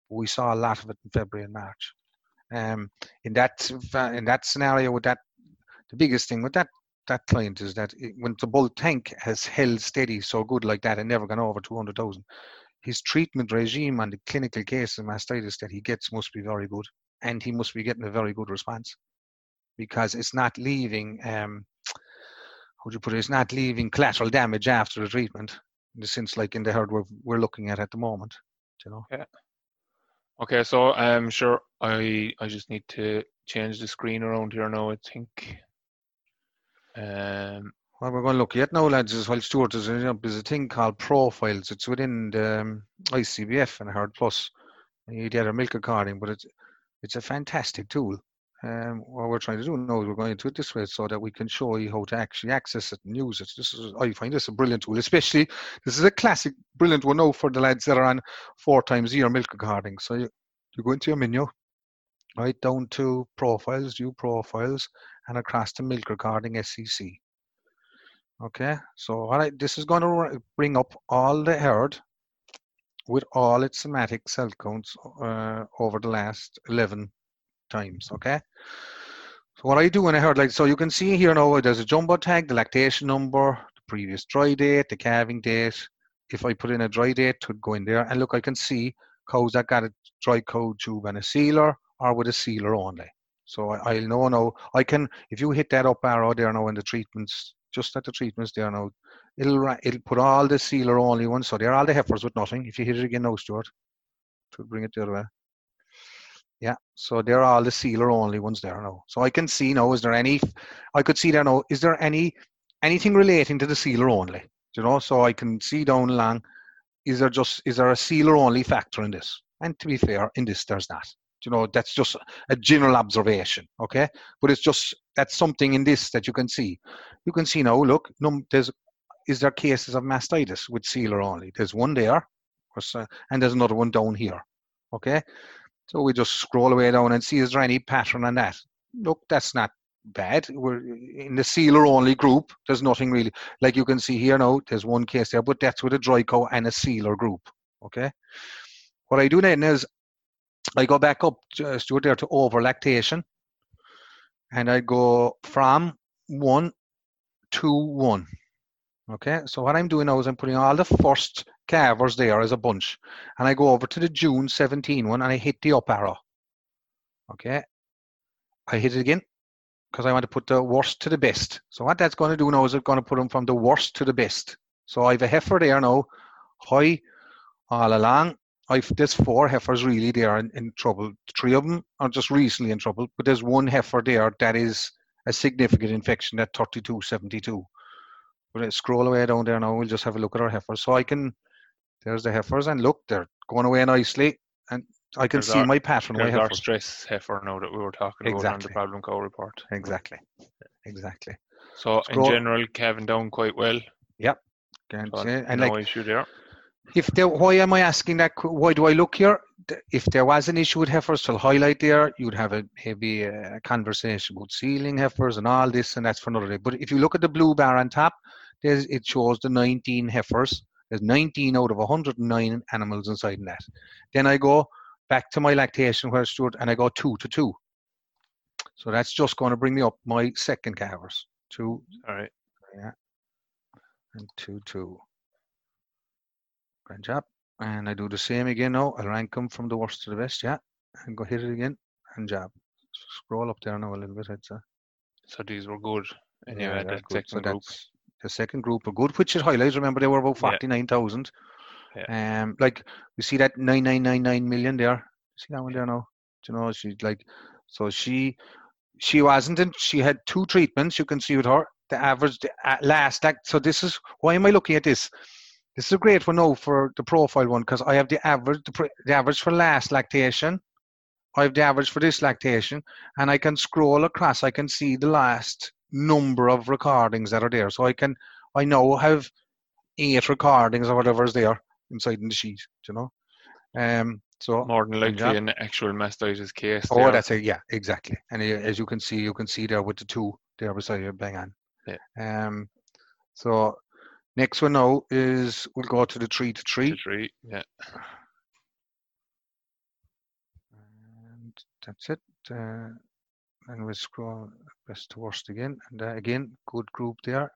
But we saw a lot of it in February and March. In that scenario, with that, the biggest thing with that client is that when the bull tank has held steady so good like that and never gone over 200,000, his treatment regime on the clinical case of mastitis that he gets must be very good, and he must be getting a very good response because it's not leaving. It's not leaving collateral damage after the treatment, in the sense like in the herd we're looking at the moment, you know. Yeah. Okay, so I'm sure I just need to change the screen around here now, I think. What we're going to look at now, lads, is while Stuart is in up, is a thing called profiles. It's within the ICBF and HerdPlus. You get a milk recording, but it's a fantastic tool. What we're trying to do now is we're going into it this way so that we can show you how to actually access it and use it. I find this a brilliant tool, especially this is a classic brilliant one now for the lads that are on 4 times a year milk recording. So you go into your menu, right down to profiles, view profiles, and across to milk recording SEC. Okay, so this is going to bring up all the herd with all its somatic cell counts over the last 11 times. Okay, so what I do when I herd like, so you can see here now there's a jumbo tag, the lactation number, the previous dry date, the calving date. If I put in a dry date, it would go in there, and look, I can see cows that got a dry cow tube and a sealer or with a sealer only. So I'll know now, I can, if you hit that up arrow there now in the treatments, just at the treatments there now, it'll put all the sealer only ones, so they're all the heifers with nothing. If you hit it again now, Stuart, it would bring it the other way. Yeah, so there are all the sealer only ones there now. So I can see now, is there anything relating to the sealer only? You know, so I can see down along, is there a sealer only factor in this? And to be fair, in this there's not. You know, that's just a general observation, okay? But it's just, that's something in this that you can see. You can see now, look, is there cases of mastitis with sealer only? There's one there, and there's another one down here, okay? So we just scroll away down and see, is there any pattern on that? Look, that's not bad. We're in the sealer-only group. There's nothing really. Like you can see here now, there's one case there, but that's with a dry cow and a sealer group, okay? What I do then is I go back up, Stuart, there to over-lactation, and I go from 1 to 1, okay? So what I'm doing now is I'm putting all the first calvers there as a bunch, and I go over to the June 17 one and I hit the up arrow. Okay, I hit it again because I want to put the worst to the best. So what that's going to do now is it's going to put them from the worst to the best. So I have a heifer there now, high all along. There's 4 heifers really there in trouble. 3 of them are just recently in trouble, but there's one heifer there that is a significant infection at 3272. We'll scroll away down there now, we'll just have a look at our heifers. So I can, there's the heifers, and look, they're going away nicely, and I can see my pattern. There's our stress heifer now that we were talking about on the problem cow report. Exactly. So in general, calving down quite well. Yep. And no issue there. Why am I asking that? Why do I look here? If there was an issue with heifers, to highlight there, you'd have a heavy conversation about sealing heifers and all this, and that's for another day. But if you look at the blue bar on top, it shows the 19 heifers. There's 19 out of 109 animals inside in that. Then I go back to my lactation where it stood, and I got 2 to 2. So that's just going to bring me up my second calvers. 2. All right. Yeah. And 2, 2. Grand job. And I do the same again now. I'll rank them from the worst to the best. Yeah. And go hit it again. And job. Scroll up there now a little bit. So these were good. And yeah, that second group. The second group are good, which is highlights. Remember, they were about 49,000. Yeah. Like we see that 9999 million there. See that one there now? Do you know, she's like, so she wasn't, and she had 2 treatments. You can see with her the average last. So this is why am I looking at this? This is a great one now for the profile one, because I have the average for last lactation. I have the average for this lactation, and I can scroll across. I can see the last number of recordings that are there. So I now have 8 recordings or whatever is there inside in the sheet, you know. So more than likely an actual mastitis case. Oh, there. That's it. Yeah, exactly. And as you can see there with the 2 there beside you, bang on. Yeah. So next one now is we'll go to the 3 to 3. 3, yeah. And that's it. And we'll scroll best to worst again. And again, good group there.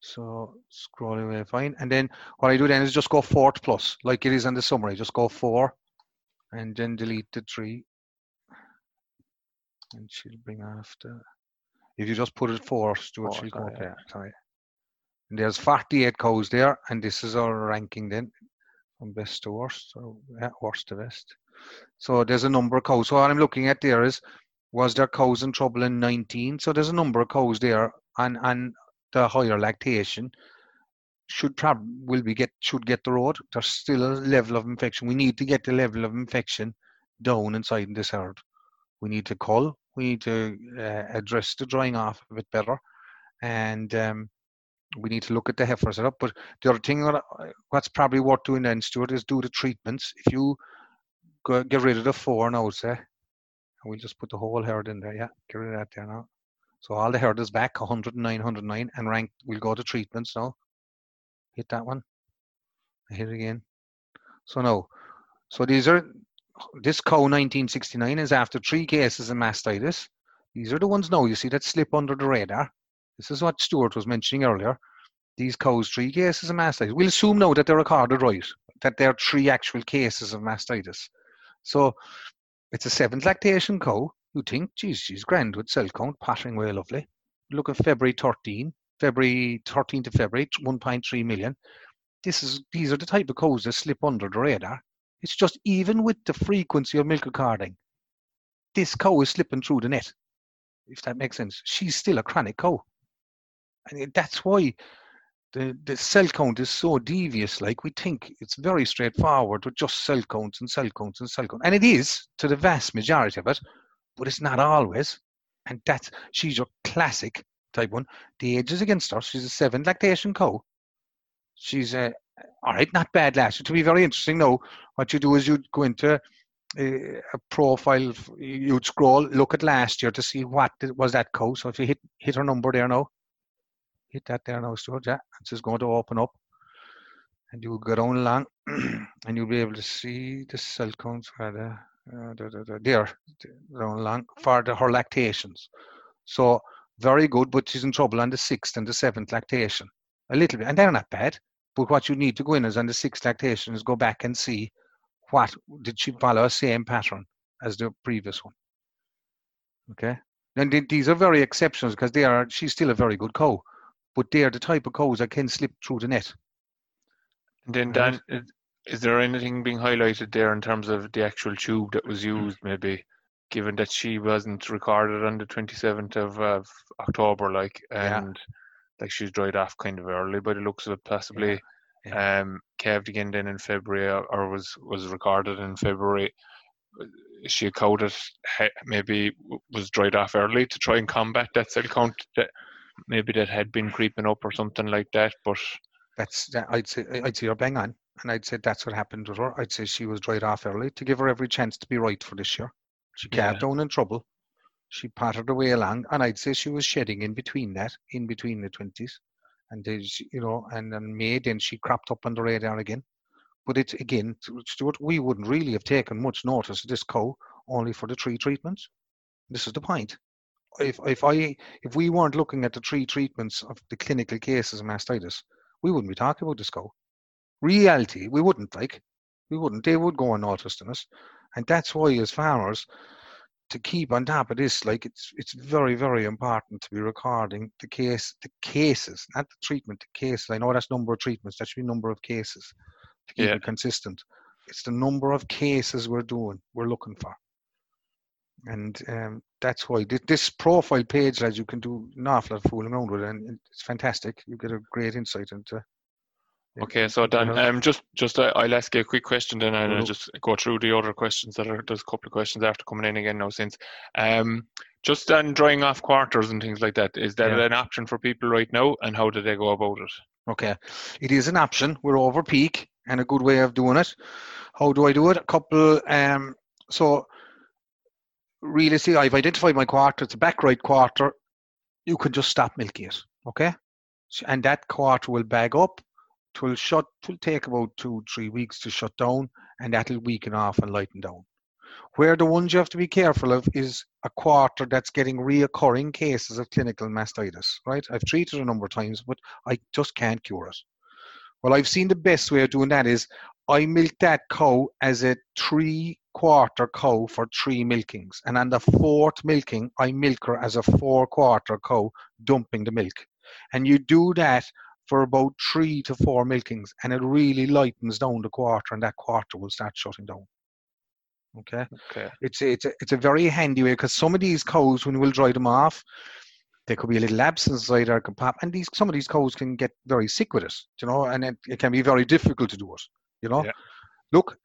So scroll away, fine. And then what I do then is just go fourth plus, like it is on the summary. Just go 4 and then delete the 3. And she'll bring after. If you just put it 4, Stuart, she'll go up there. Sorry. And there's 48 cows there. And this is our ranking then from best to worst. So yeah, worst to best. So there's a number of cows. So what I'm looking at there is, was there cows in trouble in 19? So there's a number of cows there. And the higher lactation should get the road. There's still a level of infection. We need to get the level of infection down inside this herd. We need to cull. We need to address the drying off a bit better, and we need to look at the heifers up. But the other thing, what's probably worth doing then, Stuart, is do the treatments. If you get rid of the 4 now, say, we'll just put the whole herd in there. Yeah, get rid of that there now. So all the herd is back, 109, and rank. We'll go to treatments now. Hit that one. Hit it again. So now, this cow 1969 is after 3 cases of mastitis. These are the ones now, you see, that slip under the radar. This is what Stuart was mentioning earlier. These cows, 3 cases of mastitis. We'll assume now that they're recorded right, that there are 3 actual cases of mastitis. So it's a 7th lactation cow. You think, geez, she's grand with cell count, pattering way lovely. Look at February 13 to February, 1.3 million. These are the type of cows that slip under the radar. It's just even with the frequency of milk recording, this cow is slipping through the net, if that makes sense. She's still a chronic cow. And that's why the cell count is so devious. Like, we think it's very straightforward with just cell counts and cell counts and cell counts. And it is to the vast majority of it. But it's not always, and she's your classic type 1. The age is against her. She's a 7th lactation cow. She's all right, not bad last year. To be very interesting now, what you do is you'd go into a profile, you'd scroll, look at last year to see what was that cow. So if you hit her number there now, hit that there now, Stuart, yeah, it's just going to open up, and you'll go down along, and you'll be able to see the cell counts rather. For her lactations. So very good, but she's in trouble on the 6th and the 7th lactation a little bit, and they're not bad. But what you need to go in is on the 6th lactation is go back and see what did she follow the same pattern as the previous one. Okay, and these are very exceptions, because she's still a very good cow, but they are the type of cows that can slip through the net. And then Dan, is there anything being highlighted there in terms of the actual tube that was used, maybe, given that she wasn't recorded on the 27th of October, like, and like she's dried off kind of early by the looks of it, possibly, calved again then in February, or was recorded in February? Is she a cow that maybe was dried off early to try and combat that cell count that maybe that had been creeping up or something like that? But I'd say you're bang on. And I'd say that's what happened with her. I'd say she was dried off early to give her every chance to be right for this year. She calved down in trouble. She pattered away along, and I'd say she was shedding in between the 20s. And then, you know, and in May, then she cropped up on the radar again. But it's, again, Stuart, we wouldn't really have taken much notice of this cow only for the three treatments. This is the point. If we weren't looking at the three treatments of the clinical cases of mastitis, we wouldn't be talking about this cow. Reality, we wouldn't, like. We wouldn't. They would go unnoticed in us. And that's why, as farmers, to keep on top of this, like, it's very, very important to be recording the cases, not the treatment, the cases. I know that's number of treatments. That should be number of cases to keep it consistent. It's the number of cases we're looking for. And that's why this profile page, lads, you can do an awful lot of fooling around with it, and it's fantastic. You get a great insight into. Okay, so Dan, just I'll ask you a quick question then, and I'll just go through the other questions there's a couple of questions after coming in again now since. Just on drying off quarters and things like that, is that an option for people right now, and how do they go about it? Okay, it is an option. We're over peak, and a good way of doing it. How do I do it? A couple, so realistically, I've identified my quarter. It's a back right quarter. You can just stop milking it, okay? And that quarter will bag up. It will take about 2-3 weeks to shut down, and that'll weaken off and lighten down. Where the ones you have to be careful of is a quarter that's getting reoccurring cases of clinical mastitis, right? I've treated a number of times, but I just can't cure it. Well, I've seen the best way of doing that is I milk that cow as a 3/4 cow for 3 milkings, and on the 4th milking, I milk her as a 4/4 cow, dumping the milk. And you do that for about 3 to 4 milkings, and it really lightens down the quarter, and that quarter will start shutting down. Okay. It's a very handy way, because some of these cows, when we'll dry them off, there could be a little absence either can pop, and some of these cows can get very sick with it, you know, and it can be very difficult to do it, you know. Yeah. Look,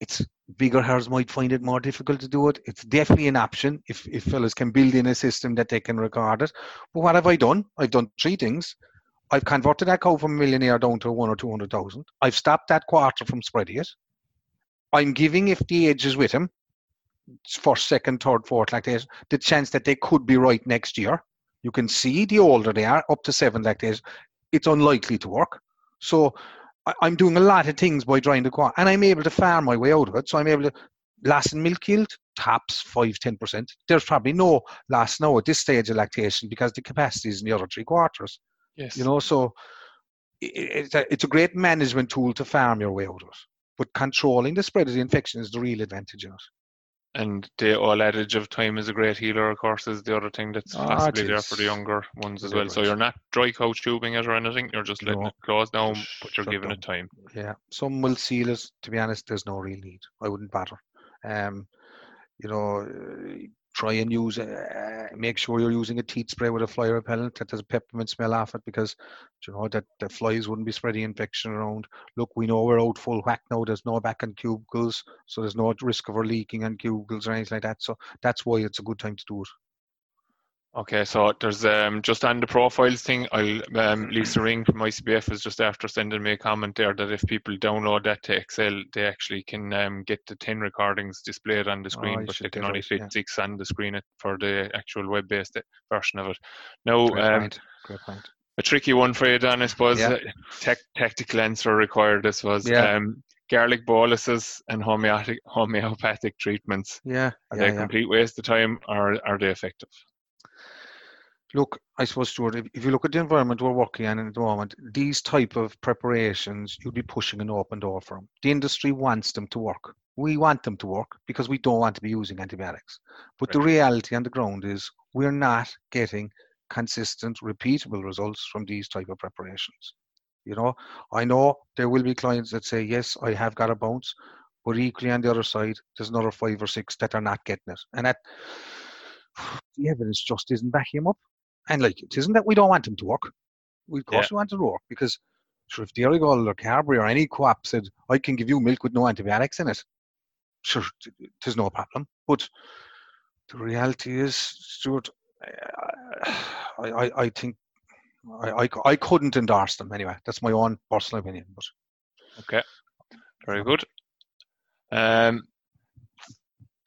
it's bigger herds might find it more difficult to do it. It's definitely an option if fellas can build in a system that they can record it. But what have I done? I've done 3 things. I've converted that cow from $1 million down to 100,000 or 200,000. I've stopped that quarter from spreading it. I'm giving, if the edge is with him, first, second, third, fourth lactation, the chance that they could be right next year. You can see the older they are, up to 7 lactations, it's unlikely to work. So I'm doing a lot of things by drying the quarter, and I'm able to farm my way out of it. So I'm able to lessen milk yield, tops 5-10%. There's probably no loss now at this stage of lactation because the capacity is in the other 3/4. Yes. You know, so it's a great management tool to farm your way out of it. But controlling the spread of the infection is the real advantage of it. And the old adage of time is a great healer, of course, is the other thing that's possibly there for the younger ones as well. So you're not dry cow tubing it or anything, you're just letting it close down, but you're giving it time. Yeah, some will seal it. To be honest, there's no real need. I wouldn't bother. You know, try and use, make sure you're using a teat spray with a fly repellent that has a peppermint smell off it, because, you know, that the flies wouldn't be spreading infection around. Look, we know we're out full whack now. There's no back on cubicles, so there's no risk of her leaking on cubicles or anything like that. So that's why it's a good time to do it. Okay, so there's just on the profiles thing, Lisa Ring from ICBF is just after sending me a comment there that if people download that to Excel, they actually can get the 10 recordings displayed on the screen, but they can only fit 6 on the screen for the actual web-based version of it. Now, Great point. A tricky one for you, Don, I suppose. Yeah. Tactical answer required, this was. Yeah. Garlic boluses and homeopathic treatments. Yeah. Are they a complete waste of time, or are they effective? Look, I suppose, Stuart, if you look at the environment we're working in at the moment, these type of preparations, you'll be pushing an open door for them. The industry wants them to work. We want them to work because we don't want to be using antibiotics. But the reality on the ground is we're not getting consistent, repeatable results from these type of preparations. You know, I know there will be clients that say, yes, I have got a bounce, but equally on the other side, there's another 5 or 6 that are not getting it. And that the evidence just isn't backing them up. And like, it isn't that we don't want them to work. We, of course, we want them to work, because sure, if Dairygold or Carbury or any co-op said, I can give you milk with no antibiotics in it, sure, there's no problem. But the reality is, Stuart, I think I couldn't endorse them anyway. That's my own personal opinion. But okay, very good.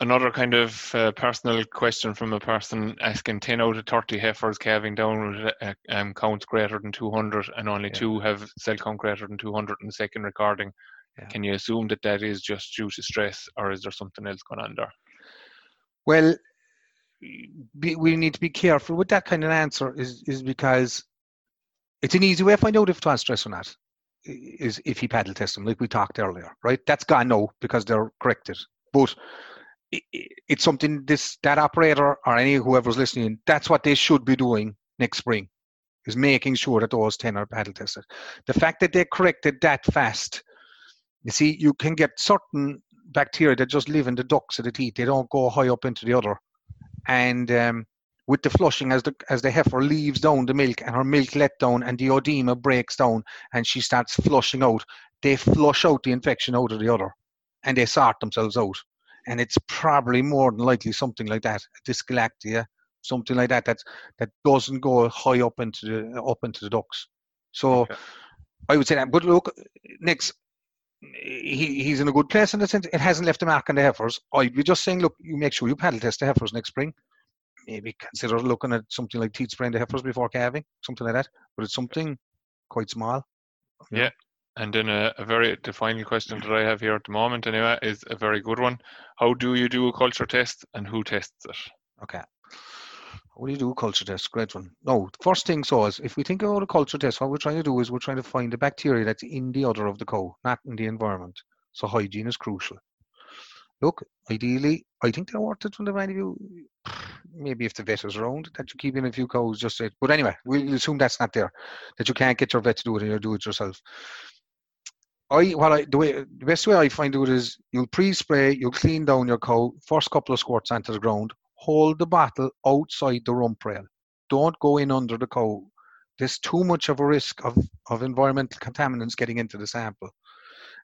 Another kind of personal question from a person asking, 10 out of 30 heifers calving down with counts greater than 200, and only 2 have cell count greater than 200 in the second recording. Yeah. Can you assume that that is just due to stress, or is there something else going on there? Well, we need to be careful with that kind of answer, is because it's an easy way to find out if it's on stress or not, is if you paddle test them, like we talked earlier, right? That's gone now because they're corrected. But it's something that operator or whoever's listening, that's what they should be doing next spring, is making sure that those 10 are paddle tested. The fact that they corrected that fast, you see, you can get certain bacteria that just live in the ducts of the teeth. They don't go high up into the other. And with the flushing, as the heifer leaves down the milk and her milk let down and the oedema breaks down and she starts flushing out, they flush out the infection out of the other and they sort themselves out. And it's probably more than likely something like that, dysgalactia, something like that, that doesn't go high up into the ducts. So okay. I would say that. But look, Nick's, he's in a good place in the sense it hasn't left a mark on the heifers. I'd be just saying, look, you make sure you paddle test the heifers next spring. Maybe consider looking at something like teat spraying the heifers before calving, something like that. But it's something quite small. Yeah. And then the final question that I have here at the moment, anyway, is a very good one. How do you do a culture test and who tests it? Okay. How do you do a culture test? Great one. No, first thing is if we think about a culture test, what we're trying to do is we're trying to find the bacteria that's in the udder of the cow, not in the environment. So hygiene is crucial. Look, ideally, I think they're worth it from the value of you. Maybe if the vet is around, that you keep in a few cows, just say. But anyway, we'll assume that's not there, that you can't get your vet to do it and you do it yourself. The best way I find out is you'll pre-spray, you'll clean down your cow, first couple of squirts onto the ground, hold the bottle outside the rump rail. Don't go in under the cow. There's too much of a risk of environmental contaminants getting into the sample.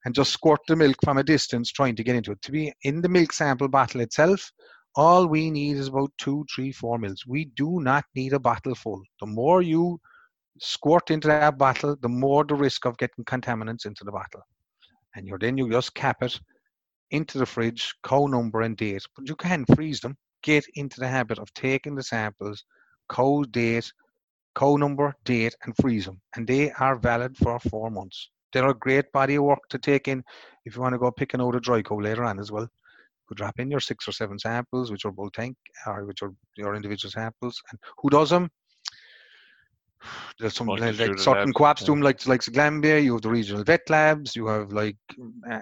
And just squirt the milk from a distance trying to get into it. To be in the milk sample bottle itself, all we need is about 2, 3, 4 mils. We do not need a bottle full. The more you squirt into that bottle, the more the risk of getting contaminants into the bottle. And you just cap it into the fridge, cow number and date. But you can freeze them. Get into the habit of taking the samples, cow number, date, and freeze them. And they are valid for 4 months. They're a great body of work to take in if you want to go picking out a dry cow later on as well. You could drop in your 6 or 7 samples, which are bull tank, or which are your individual samples. And who does them? There's some certain co-ops do them, like Glambia. You have the regional vet labs, you have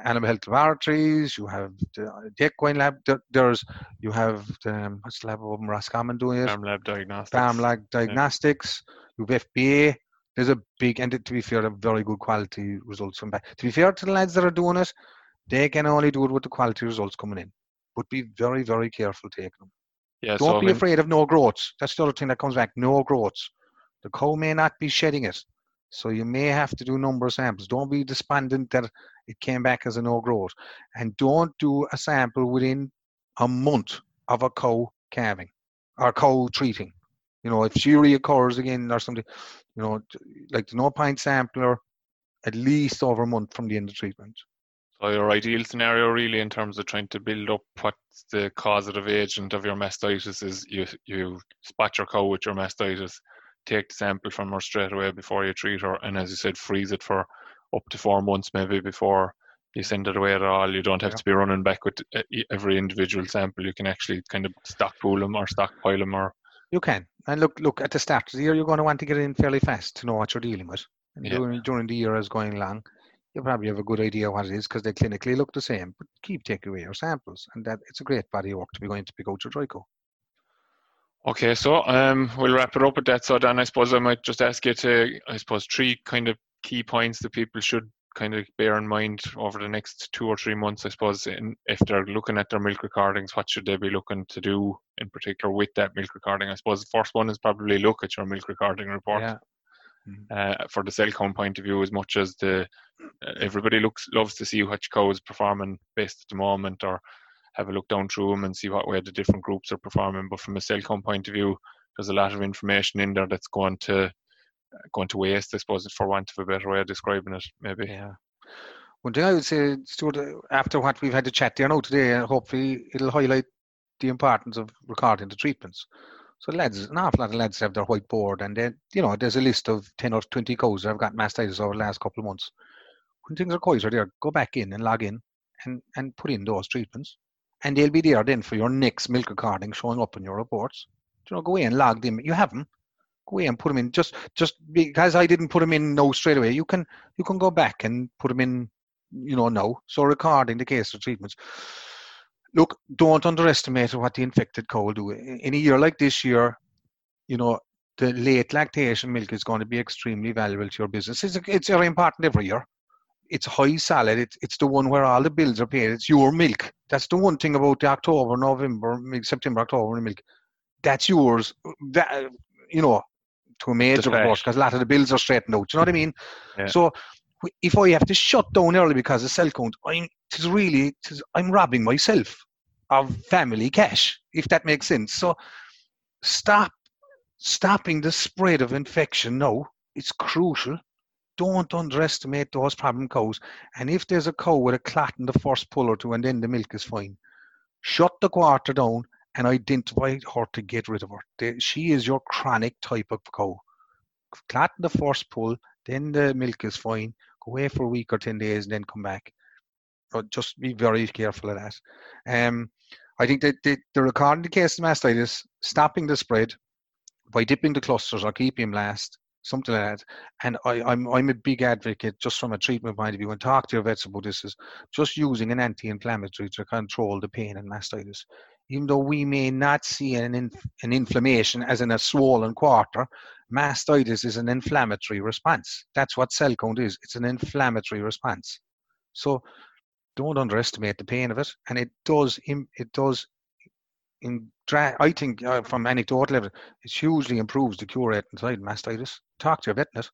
animal health laboratories, you have the equine lab. You have what's the lab of Roscommon doing it? Farm Lab Diagnostics. Yeah. You have FBA. There's a big, and to be fair, they're very good quality results from that. To be fair to the lads that are doing it, they can only do it with the quality results coming in. But be very, very careful taking them. Yeah, Don't be afraid of no growths. That's the other thing that comes back. No growths. The cow may not be shedding it, so you may have to do number of samples. Don't be despondent that it came back as a no growth. And don't do a sample within a month of a cow calving or cow treating. You know, if she reoccurs again or something, you know, like the no-pint sampler, at least over a month from the end of treatment. So your ideal scenario really in terms of trying to build up what's the causative agent of your mastitis is you spot your cow with your mastitis. Take the sample from her straight away before you treat her, and as you said, freeze it for up to 4 months maybe before you send it away at all. You don't have to be running back with every individual sample. You can actually kind of stockpool them or stockpile them. Or you can. And look at the start of the year, you're going to want to get it in fairly fast to know what you're dealing with. And during the year as going along, you probably have a good idea what it is because they clinically look the same. But keep taking away your samples, and that it's a great body of work to be going to pick out your dry cow. Okay, so we'll wrap it up with that. So Dan, I suppose I might just ask you to, three kind of key points that people should kind of bear in mind over the next 2 or 3 months, I suppose, if they're looking at their milk recordings, what should they be looking to do in particular with that milk recording? I suppose the first one is probably look at your milk recording report. Yeah. For the cell count point of view, as much as everybody loves to see which cow is performing best at the moment, or have a look down through them and see what way the different groups are performing. But from a cell count point of view, there's a lot of information in there that's going to waste, I suppose, for want of a better way of describing it, maybe. Yeah. One thing I would say, Stuart, after what we've had to chat there now today, and hopefully it'll highlight the importance of recording the treatments. So lads, an awful lot of lads have their whiteboard, and then, you know, there's a list of 10 or 20 cows that have got mastitis over the last couple of months. when things are quieter there, go back in and log in and put in those treatments. And they'll be there then for your next milk recording showing up in your reports. You know, go away and log them. You have them. Go away and put them in. Just because I didn't put them in now straight away, you can go back and put them in, you know, now. So recording the case of treatments. Look, don't underestimate what the infected cow will do. In a year like this year, you know, the late lactation milk is going to be extremely valuable to your business. It's very important every year. It's high salad. It's the one where all the bills are paid. It's your milk. That's the one thing about the October, November, September, October milk. That's yours. That, you know, to a major proportion, because a lot of the bills are straightened out. Do you know what I mean? Yeah. So if I have to shut down early because of cell count, I'm robbing myself of family cash, if that makes sense. So stopping the spread of infection now, it's crucial. Don't underestimate those problem cows. And if there's a cow with a clot in the first pull or two and then the milk is fine, shut the quarter down and identify her to get rid of her. She is your chronic type of cow. Clot in the first pull, then the milk is fine. Go away for a week or 10 days and then come back. But just be very careful of that. I think that the recording the case of mastitis, stopping the spread by dipping the clusters or keeping them last, something like that. And I'm a big advocate, just from a treatment point of view, and talk to your vets about this, is just using an anti-inflammatory to control the pain and mastitis. Even though we may not see an inflammation as in a swollen quarter, mastitis is an inflammatory response. That's what cell count is. It's an inflammatory response. So don't underestimate the pain of it. And I think from anecdotal level, it hugely improves the cure rate inside mastitis. Talk to your veterinarian.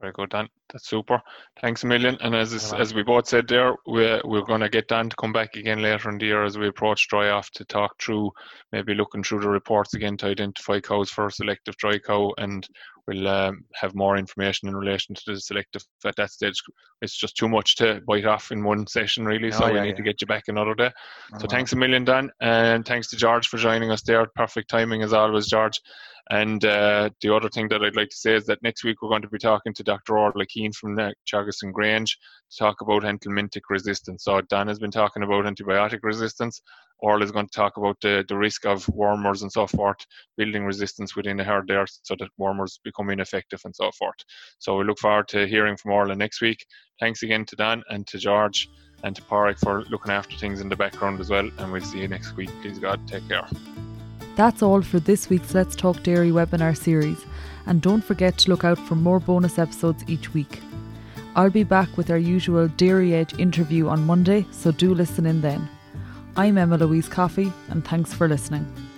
Very good, Dan. That's super. Thanks a million. And as we both said there, we're going to get Dan to come back again later in the year as we approach dry off to talk through, maybe looking through the reports again to identify cows for selective dry cow, and we'll have more information in relation to the selective at that stage. It's just too much to bite off in one session, really, so we need to get you back another day. So thanks a million, Dan, and thanks to George for joining us there. Perfect timing as always, George. And the other thing that I'd like to say is that next week we're going to be talking to Dr. Orla Keane from the Teagasc and Grange to talk about anthelmintic resistance. So Dan has been talking about antibiotic resistance. Orla is going to talk about the risk of wormers and so forth, building resistance within the herd there so that wormers become ineffective and so forth. So we look forward to hearing from Orla next week. Thanks again to Dan and to George and to Parik for looking after things in the background as well. And we'll see you next week. Please God, take care. That's all for this week's Let's Talk Dairy webinar series, and don't forget to look out for more bonus episodes each week. I'll be back with our usual Dairy Edge interview on Monday, so do listen in then. I'm Emma Louise Coffey, and thanks for listening.